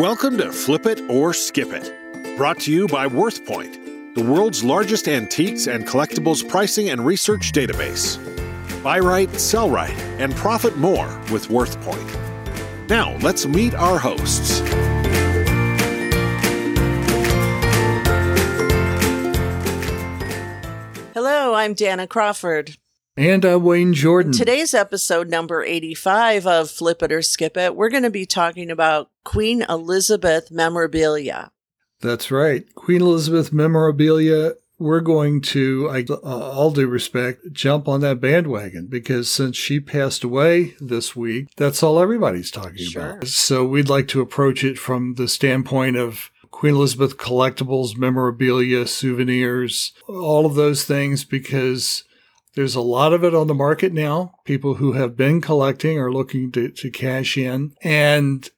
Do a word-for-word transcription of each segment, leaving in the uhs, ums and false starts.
Welcome to Flip It or Skip It, brought to you by WorthPoint, the world's largest antiques and collectibles pricing and research database. Buy right, sell right, and profit more with WorthPoint. Now, let's meet our hosts. Hello, I'm Dana Crawford. And I'm Wayne Jordan. In today's episode, number eighty-five of Flip It or Skip It, we're going to be talking about Queen Elizabeth memorabilia. That's right. Queen Elizabeth memorabilia. We're going to, I, uh, all due respect, jump on that bandwagon because since she passed away this week, that's all everybody's talking sure. about. So we'd like to approach it from the standpoint of Queen Elizabeth collectibles, memorabilia, souvenirs, all of those things, because there's a lot of it on the market now. People who have been collecting are looking to, to cash in. And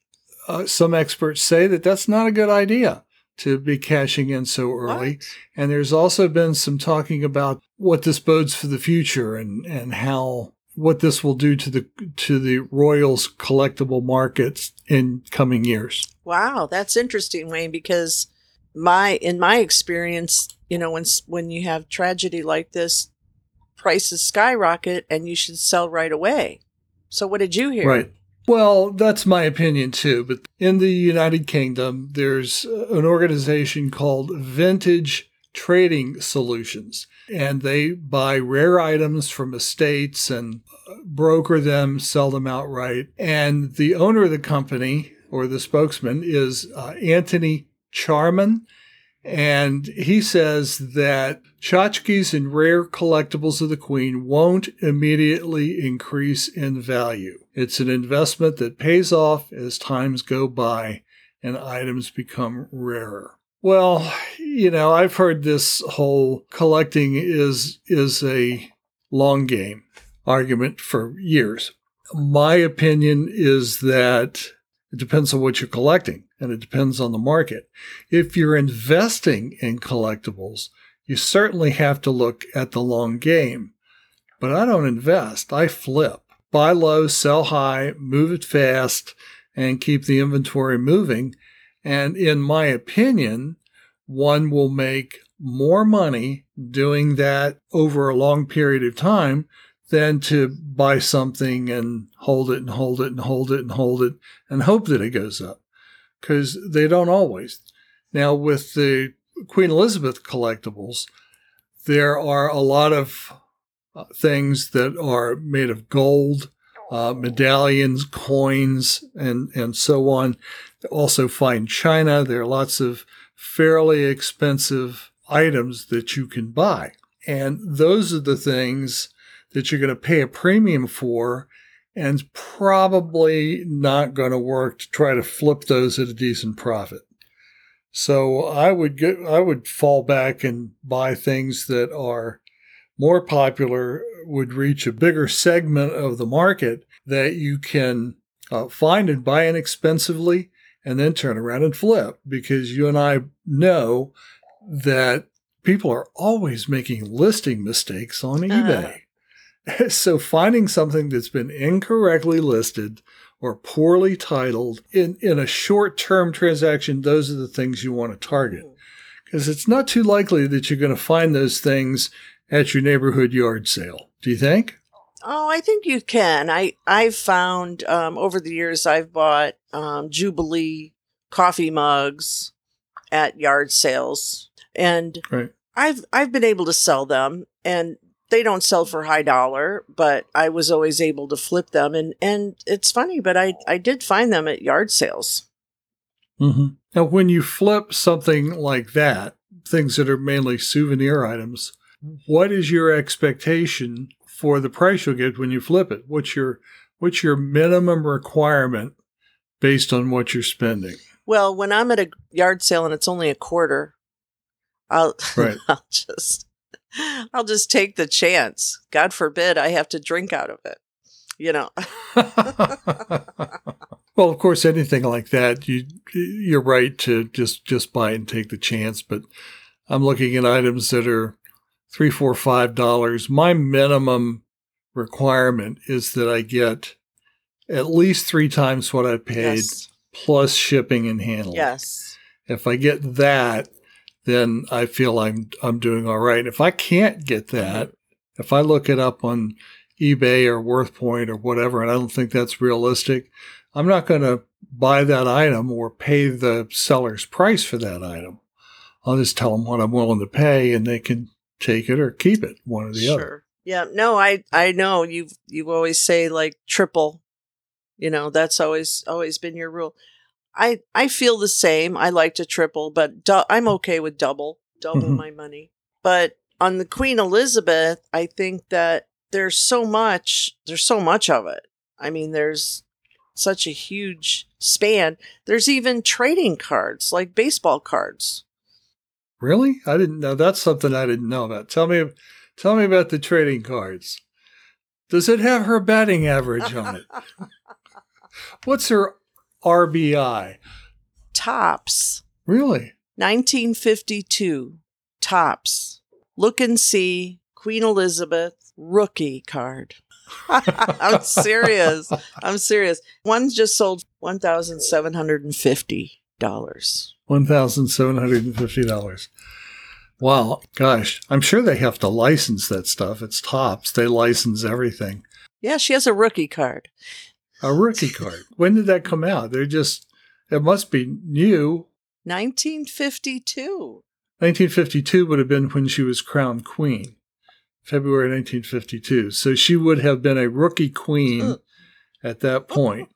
uh, some experts say that that's not a good idea to be cashing in so early. What? And there's also been some talking about what this bodes for the future and, and how what this will do to the to the Royals collectible markets in coming years. Wow, that's interesting, Wayne, because my in my experience, you know, when when you have tragedy like this, prices skyrocket and you should sell right away. So what did you hear? Right. Well, that's my opinion too. But in the United Kingdom, there's an organization called Vintage Trading Solutions, and they buy rare items from estates and broker them, sell them outright. And the owner of the company or the spokesman is uh, Anthony Charman. And he says that tchotchkes and rare collectibles of the Queen won't immediately increase in value. It's an investment that pays off as times go by and items become rarer. Well, you know, I've heard this whole collecting is is a long game argument for years. My opinion is that it depends on what you're collecting, and it depends on the market. If you're investing in collectibles, you certainly have to look at the long game. But I don't invest. I flip. Buy low, sell high, move it fast, and keep the inventory moving. And in my opinion, one will make more money doing that over a long period of time than to buy something and hold it and hold it and hold it and hold it and hope that it goes up, because they don't always. Now, with the Queen Elizabeth collectibles, there are a lot of uh, things that are made of gold, uh, medallions, coins, and, and so on. Also fine china. There are lots of fairly expensive items that you can buy. And those are the things that you're going to pay a premium for, and probably not going to work to try to flip those at a decent profit. So I would get, I would fall back and buy things that are more popular, would reach a bigger segment of the market that you can uh, find and buy inexpensively, and then turn around and flip, because you and I know that people are always making listing mistakes on eBay. Uh-huh. So finding something that's been incorrectly listed or poorly titled in, in a short-term transaction, those are the things you want to target, because it's not too likely that you're going to find those things at your neighborhood yard sale. Do you think? Oh, I think you can. I, I've found um, over the years I've bought um, Jubilee coffee mugs at yard sales, and right. I've I've been able to sell them, and they don't sell for high dollar, but I was always able to flip them. And, and it's funny, but I, I did find them at yard sales. Mm-hmm. Now, when you flip something like that, things that are mainly souvenir items, what is your expectation for the price you'll get when you flip it? What's your, what's your minimum requirement based on what you're spending? Well, when I'm at a yard sale and it's only a quarter, I'll, right. I'll just... I'll just take the chance. God forbid I have to drink out of it, you know. Well, of course, anything like that, you, you're right to just, just buy and take the chance. But I'm looking at items that are three, four, five dollars. My minimum requirement is that I get at least three times what I paid yes. plus shipping and handling. Yes. If I get that, then I feel I'm I'm doing all right. If I can't get that, mm-hmm. if I look it up on eBay or WorthPoint or whatever, and I don't think that's realistic, I'm not going to buy that item or pay the seller's price for that item. I'll just tell them what I'm willing to pay, and they can take it or keep it, one or the sure. other. Yeah. No, I, I know you you always say like triple. You know, that's always always been your rule. I, I feel the same. I like to triple, but du- I'm okay with double, double mm-hmm. my money. But on the Queen Elizabeth, I think that there's so much, there's so much of it. I mean, there's such a huge span. There's even trading cards, like baseball cards. Really? I didn't know. That's something I didn't know about. Tell me, tell me about the trading cards. Does it have her batting average on it? What's her R B I? Tops. Really? nineteen fifty-two. Tops. Look and see. Queen Elizabeth rookie card. I'm serious. I'm serious. One just sold one thousand seven hundred fifty dollars. one thousand seven hundred fifty dollars. Wow. Gosh. I'm sure they have to license that stuff. It's Tops. They license everything. Yeah, she has a rookie card. A rookie card. When did that come out? They're just, it must be new. nineteen fifty-two. nineteen fifty-two would have been when she was crowned queen, February nineteen fifty-two. So she would have been a rookie queen at that point,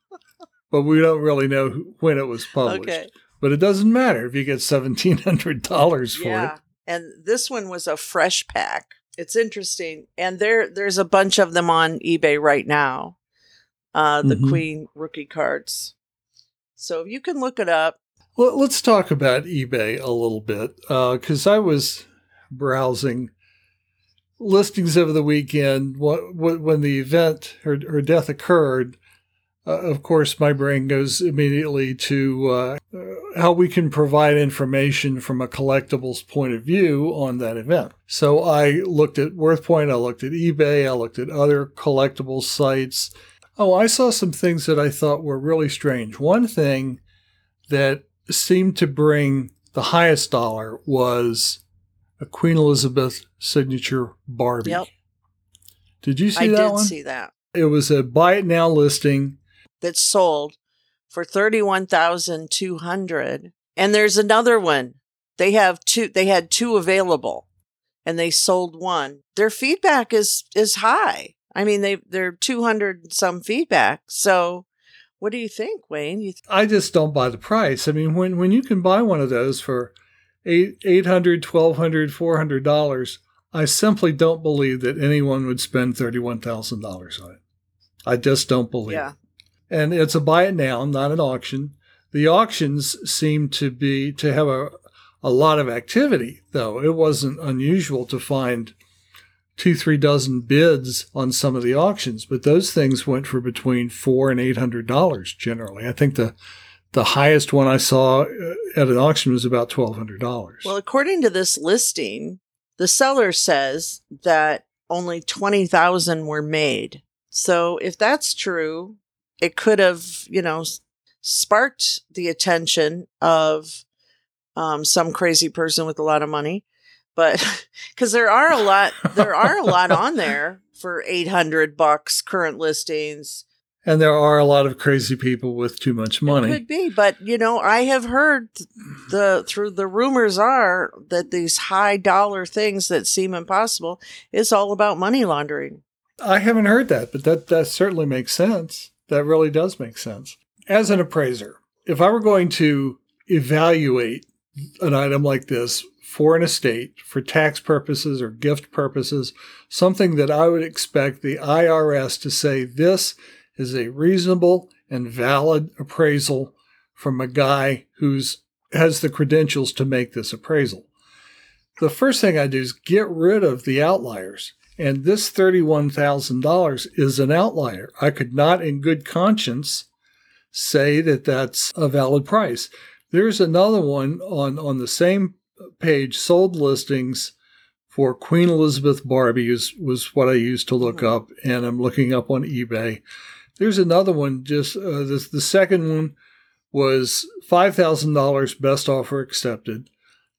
but we don't really know who, when it was published. Okay. But it doesn't matter if you get seventeen hundred dollars for yeah. it. And this one was a fresh pack. It's interesting. And there, there's a bunch of them on eBay right now. Uh, the mm-hmm. Queen rookie cards. So you can look it up. Well, let's talk about eBay a little bit because uh, I was browsing listings over the weekend. What, what, when the event, her, her death occurred, uh, of course, my brain goes immediately to uh, how we can provide information from a collectibles point of view on that event. So I looked at WorthPoint, I looked at eBay, I looked at other collectible sites. Oh, I saw some things that I thought were really strange. One thing that seemed to bring the highest dollar was a Queen Elizabeth signature Barbie. Yep. Did you see I that one? I did see that. It was a buy it now listing that sold for thirty-one thousand two hundred dollars. And there's another one. They have two. They had two available, and they sold one. Their feedback is is high. I mean, they they're two hundred some feedback. So what do you think, Wayne? You th- I just don't buy the price. I mean, when, when you can buy one of those for eight, eight hundred dollars, twelve hundred dollars, four hundred dollars, I simply don't believe that anyone would spend thirty-one thousand dollars on it. I just don't believe yeah. it. And it's a buy it now, not an auction. The auctions seem to be to have a, a lot of activity, though. It wasn't unusual to find two, three dozen bids on some of the auctions, but those things went for between four and eight hundred dollars generally. I think the the highest one I saw at an auction was about twelve hundred dollars. Well, according to this listing, the seller says that only twenty thousand were made. So if that's true, it could have, you know, sparked the attention of um, some crazy person with a lot of money. But because there are a lot, there are a lot on there for eight hundred bucks current listings. And there are a lot of crazy people with too much money. It could be. But, you know, I have heard the through the rumors are that these high dollar things that seem impossible is all about money laundering. I haven't heard that, but that, that certainly makes sense. That really does make sense. As an appraiser, if I were going to evaluate an item like this, for an estate, for tax purposes or gift purposes, something that I would expect the I R S to say this is a reasonable and valid appraisal from a guy who's has the credentials to make this appraisal. The first thing I do is get rid of the outliers. And this thirty-one thousand dollars is an outlier. I could not in good conscience say that that's a valid price. There's another one on, on the same page, sold listings for Queen Elizabeth Barbie is, was what I used to look up, and I'm looking up on eBay. There's another one, just uh, this, the second one was five thousand dollars best offer accepted.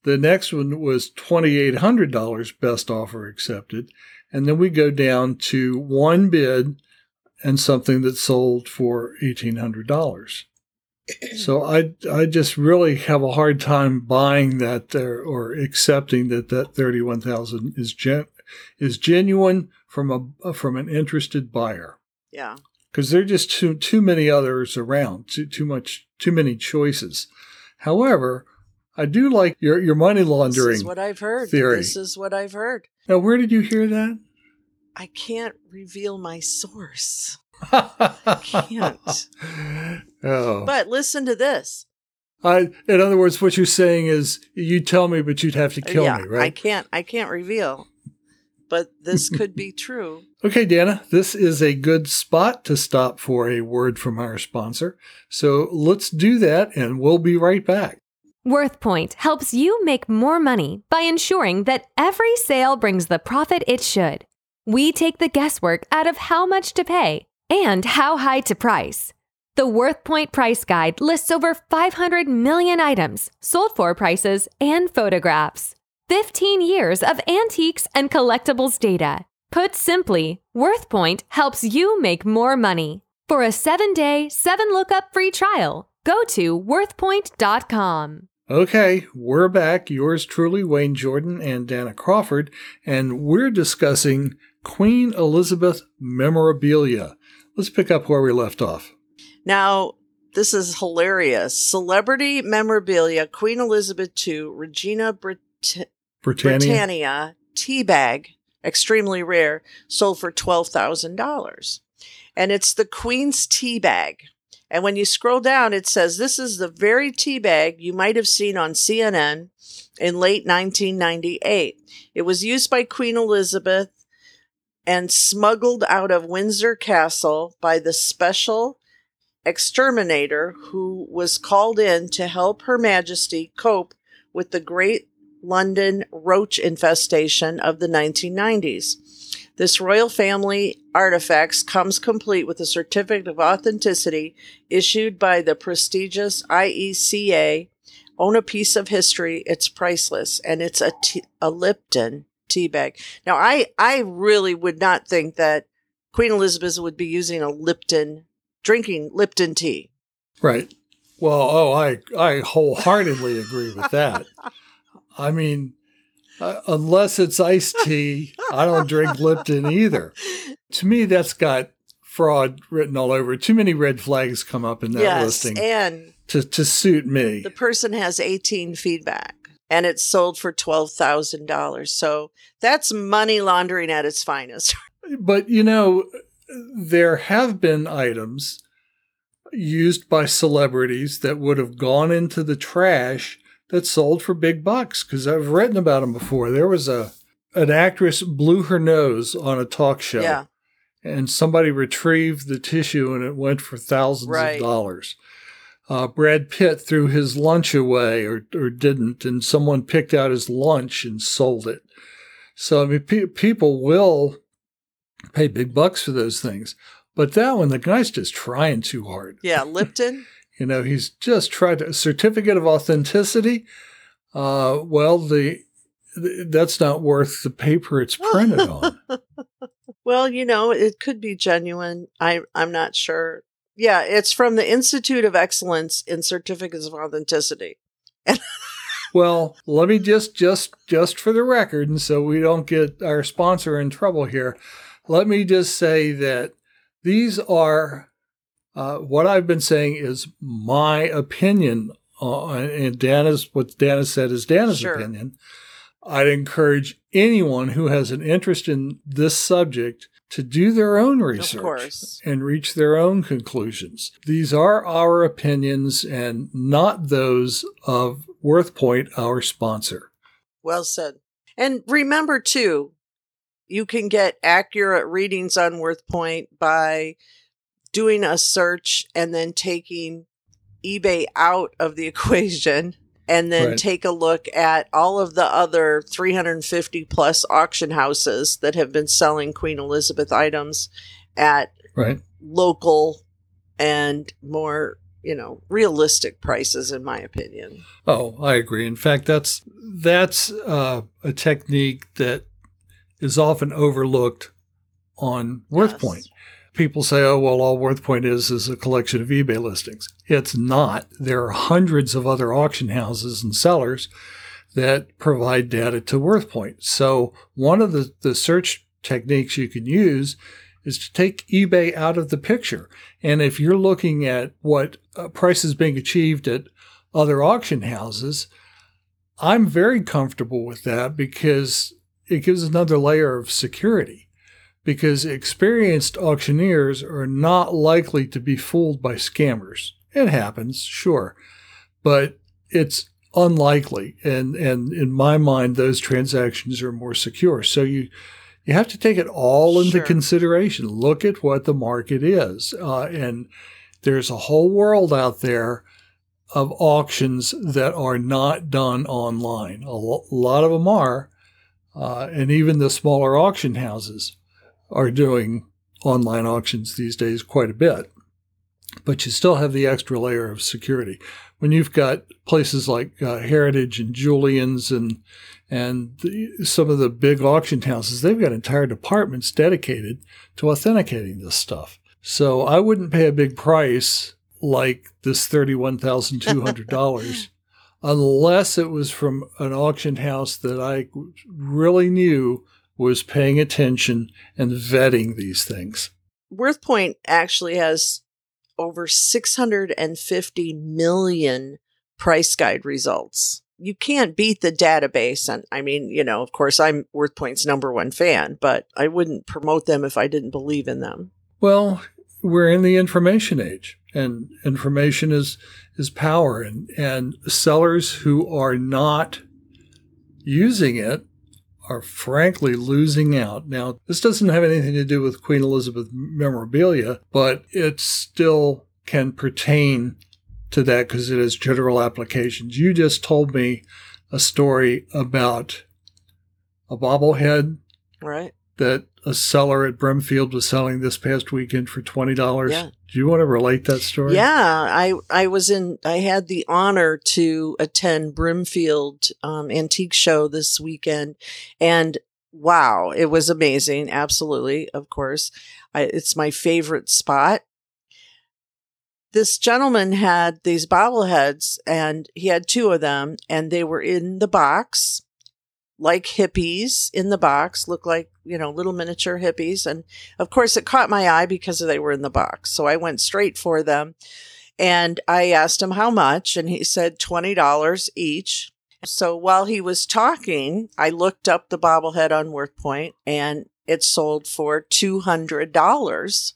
The next one was two thousand eight hundred dollars best offer accepted. And then we go down to one bid and something that sold for eighteen hundred dollars. So I I just really have a hard time buying that there or accepting that that thirty-one thousand dollars is gen, is genuine from a from an interested buyer. Yeah. Because there are just too too many others around, too too much too many choices. However, I do like your your money laundering. This is what I've heard. Theory. This is what I've heard. Now, where did you hear that? I can't reveal my source. I can't. Oh. But listen to this. I, in other words, what you're saying is you tell me, but you'd have to kill yeah, me, right? I can't. I can't reveal. But this could be true. Okay, Dana, this is a good spot to stop for a word from our sponsor. So let's do that, and we'll be right back. WorthPoint helps you make more money by ensuring that every sale brings the profit it should. We take the guesswork out of how much to pay and how high to price. The WorthPoint Price Guide lists over five hundred million items, sold for prices, and photographs. fifteen years of antiques and collectibles data. Put simply, WorthPoint helps you make more money. For a seven-day, seven-lookup free trial, go to worth point dot com. Okay, we're back. Yours truly, Wayne Jordan and Dana Crawford, and we're discussing Queen Elizabeth memorabilia. Let's pick up where we left off. Now, this is hilarious. Celebrity memorabilia, Queen Elizabeth the Second, Regina Brit- Britannia. Britannia teabag, extremely rare, sold for twelve thousand dollars. And it's the Queen's teabag. And when you scroll down, it says, this is the very teabag you might have seen on C N N in late nineteen ninety-eight. It was used by Queen Elizabeth and smuggled out of Windsor Castle by the special exterminator who was called in to help Her Majesty cope with the Great London roach infestation of the nineteen nineties. This royal family artifacts comes complete with a certificate of authenticity issued by the prestigious I E C A. Own a piece of history. It's priceless, and it's a, t- a Lipton teabag. Now, I, I really would not think that Queen Elizabeth would be using a Lipton, drinking Lipton tea. Right. Well, oh, I, I wholeheartedly agree with that. I mean, uh, unless it's iced tea, I don't drink Lipton either. To me, that's got fraud written all over. Too many red flags come up in that yes, listing and to, to suit me. The person has eighteen feedback, and it's sold for twelve thousand dollars. So that's money laundering at its finest. But, you know, there have been items used by celebrities that would have gone into the trash that sold for big bucks, because I've written about them before. There was a an actress blew her nose on a talk show, yeah. and somebody retrieved the tissue, and it went for thousands right. of dollars. Uh, Brad Pitt threw his lunch away, or or didn't, and someone picked out his lunch and sold it. So, I mean, pe- people will pay big bucks for those things. But that one, the guy's just trying too hard. Yeah, Lipton. You know, he's just tried to, a certificate of authenticity. Uh, well, the, the that's not worth the paper it's printed on. Well, you know, it could be genuine. I, I'm not sure. Yeah, it's from the Institute of Excellence in Certificates of Authenticity. Well, let me just, just, just for the record, and so we don't get our sponsor in trouble here, let me just say that these are... Uh, what I've been saying is my opinion, uh, and Dana's, what Dana said is Dana's sure. opinion. I'd encourage anyone who has an interest in this subject to do their own research and reach their own conclusions. These are our opinions and not those of WorthPoint, our sponsor. Well said. And remember, too, you can get accurate readings on WorthPoint by doing a search and then taking eBay out of the equation and then right. take a look at all of the other three hundred fifty plus auction houses that have been selling Queen Elizabeth items at right. local and more, you know, realistic prices, in my opinion. Oh, I agree. In fact, that's that's uh, a technique that is often overlooked on WorthPoint. Yes. People say, oh, well, all WorthPoint is is a collection of eBay listings. It's not. There are hundreds of other auction houses and sellers that provide data to WorthPoint. So one of the, the search techniques you can use is to take eBay out of the picture. And if you're looking at what uh, prices being achieved at other auction houses, I'm very comfortable with that because it gives another layer of security. Because experienced auctioneers are not likely to be fooled by scammers. It happens, sure, but it's unlikely. And, and in my mind, those transactions are more secure. So you you have to take it all into sure. consideration. Look at what the market is. Uh, and there's a whole world out there of auctions that are not done online. A lo- lot of them are, uh, and even the smaller auction houses are doing online auctions these days quite a bit, but you still have the extra layer of security. When you've got places like uh, Heritage and Julian's and and the, some of the big auction houses, they've got entire departments dedicated to authenticating this stuff. So I wouldn't pay a big price like this thirty-one thousand two hundred dollars unless it was from an auction house that I really knew was paying attention and vetting these things. WorthPoint actually has over six hundred fifty million price guide results. You can't beat the database. And I mean, you know, of course, I'm WorthPoint's number one fan, but I wouldn't promote them if I didn't believe in them. Well, we're in the information age, and information is is power. And, and sellers who are not using it are frankly losing out. Now, this doesn't have anything to do with Queen Elizabeth memorabilia, but it still can pertain to that because it has general applications. You just told me a story about a bobblehead right. that a seller at Brimfield was selling this past weekend for twenty dollars. Yeah. Do you want to relate that story? Yeah, I, I was in, I had the honor to attend Brimfield um, Antique Show this weekend, and wow, it was amazing. Absolutely. Of course. I, it's my favorite spot. This gentleman had these bobbleheads, and he had two of them, and they were in the box. Like hippies in the box, look like, you know, little miniature hippies. And of course, it caught my eye because they were in the box. So I went straight for them. And I asked him how much, and he said twenty dollars each. So while he was talking, I looked up the bobblehead on WorthPoint, and it sold for two hundred dollars.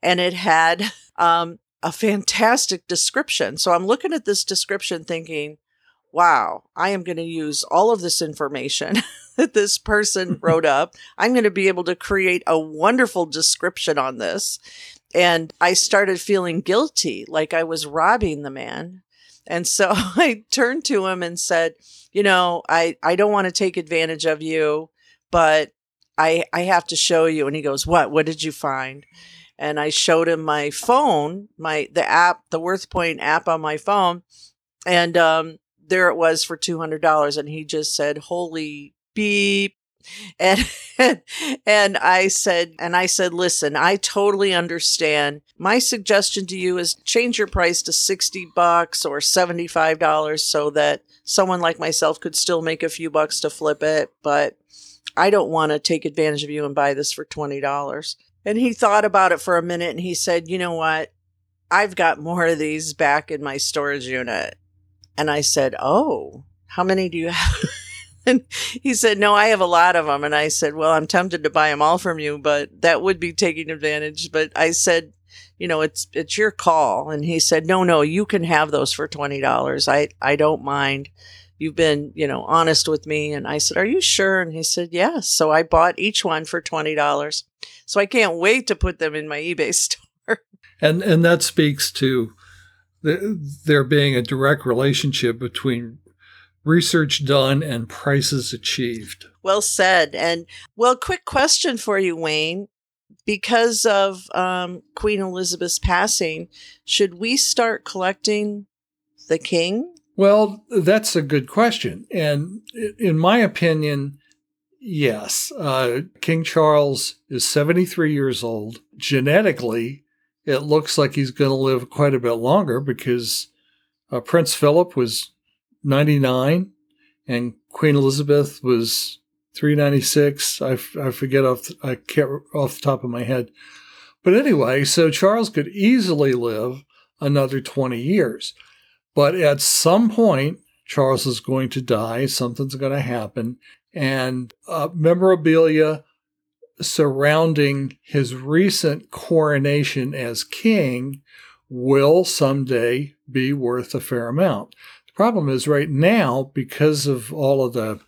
And it had um, a fantastic description. So I'm looking at this description thinking, wow, I am going to use all of this information that this person wrote up. I'm going to be able to create a wonderful description on this. And I started feeling guilty, like I was robbing the man. And so I turned to him and said, you know, I, I don't want to take advantage of you, but I I have to show you. And he goes, what? What did you find? And I showed him my phone, my the app, the WorthPoint app on my phone. And um. there it was for two hundred dollars. And he just said, holy beep. And, and I said, and I said, listen, I totally understand. My suggestion to you is change your price to sixty bucks or seventy-five dollars so that someone like myself could still make a few bucks to flip it. But I don't want to take advantage of you and buy this for twenty dollars. And he thought about it for a minute, and he said, you know what? I've got more of these back in my storage unit. And I said, oh, how many do you have? And he said, no, I have a lot of them. And I said, well, I'm tempted to buy them all from you, but that would be taking advantage. But I said, you know, it's it's your call. And he said, no, no, you can have those for twenty dollars. I, I don't mind. You've been, you know, honest with me. And I said, are you sure? And he said, yes. So I bought each one for twenty dollars. So I can't wait to put them in my eBay store. And and that speaks to there being a direct relationship between research done and prices achieved. Well said. And well, quick question for you, Wayne. because of um, Queen Elizabeth's passing, should we start collecting the king? Well, that's a good question. And in my opinion, yes. Uh, King Charles is seventy-three years old. Genetically, it looks like he's going to live quite a bit longer because uh, Prince Philip was ninety-nine and Queen Elizabeth was three ninety-six. I, f- I forget off, th- I can't off the top of my head. But anyway, so Charles could easily live another twenty years. But at some point, Charles is going to die. Something's going to happen. And uh, memorabilia surrounding his recent coronation as king will someday be worth a fair amount. The problem is right now, because of all of the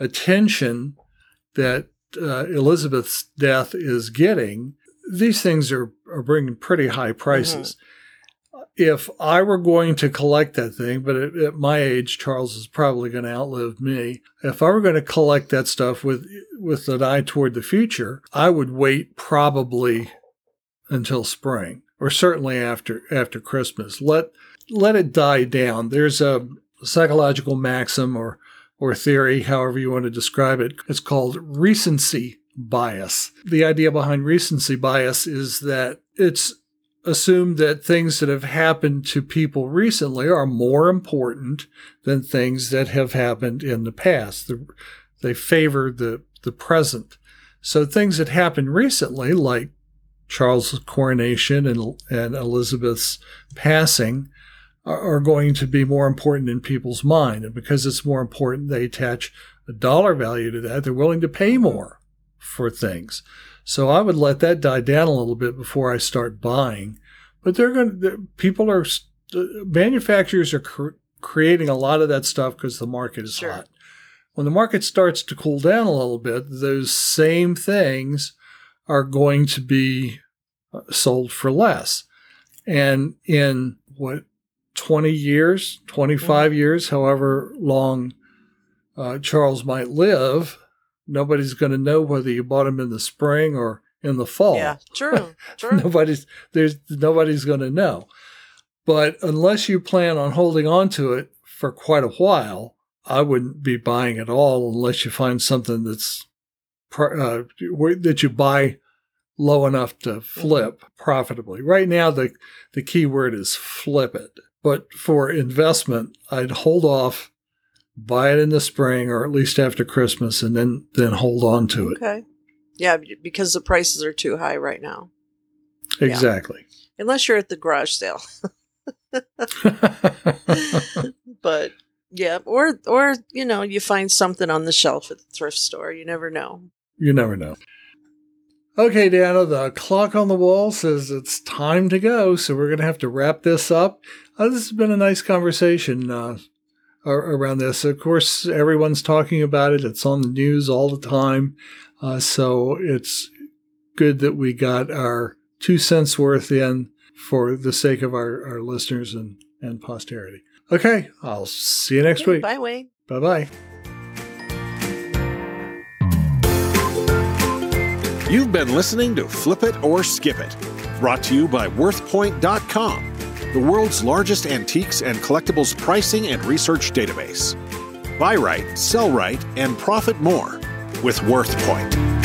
attention that uh, Elizabeth's death is getting, these things are, are bringing pretty high prices. Mm-hmm. If I were going to collect that thing, but at, at my age, Charles is probably going to outlive me. If I were going to collect that stuff with with an eye toward the future, I would wait probably until spring, or certainly after after Christmas. Let let it die down. There's a psychological maxim or or theory, however you want to describe it. It's called recency bias. The idea behind recency bias is that it's assume that things that have happened to people recently are more important than things that have happened in the past. The, they favor the, the present. So things that happened recently, like Charles' coronation and, and Elizabeth's passing, are, are going to be more important in people's mind. And because it's more important, they attach a dollar value to that. They're willing to pay more for things. So I would let that die down a little bit before I start buying. But they're going to, people are, manufacturers are cr- creating a lot of that stuff because the market is sure. hot. When the market starts to cool down a little bit, those same things are going to be sold for less. And in what, twenty years, twenty-five mm-hmm. years, however long uh, Charles might live, nobody's going to know whether you bought them in the spring or in the fall. Yeah, true, true. nobody's there's nobody's going to know. But unless you plan on holding on to it for quite a while, I wouldn't be buying at all unless you find something that's uh, that you buy low enough to flip profitably. Right now, the the key word is flip it. But for investment, I'd hold off. Buy it in the spring or at least after Christmas and then, then hold on to it. Okay. Yeah, because the prices are too high right now. Exactly. Yeah. Unless you're at the garage sale. But yeah, or or you know, you find something on the shelf at the thrift store. You never know. You never know. Okay, Dana, the clock on the wall says it's time to go, so we're going to have to wrap this up. Oh, this has been a nice conversation. Uh around this. Of course, everyone's talking about it. It's on the news all the time. Uh, so it's good that we got our two cents worth in for the sake of our, our listeners and, and posterity. Okay. I'll see you next okay, week. Bye, Wayne. Bye-bye. You've been listening to Flip It or Skip It, brought to you by Worth Point dot com. the world's largest antiques and collectibles pricing and research database. Buy right, sell right, and profit more with WorthPoint.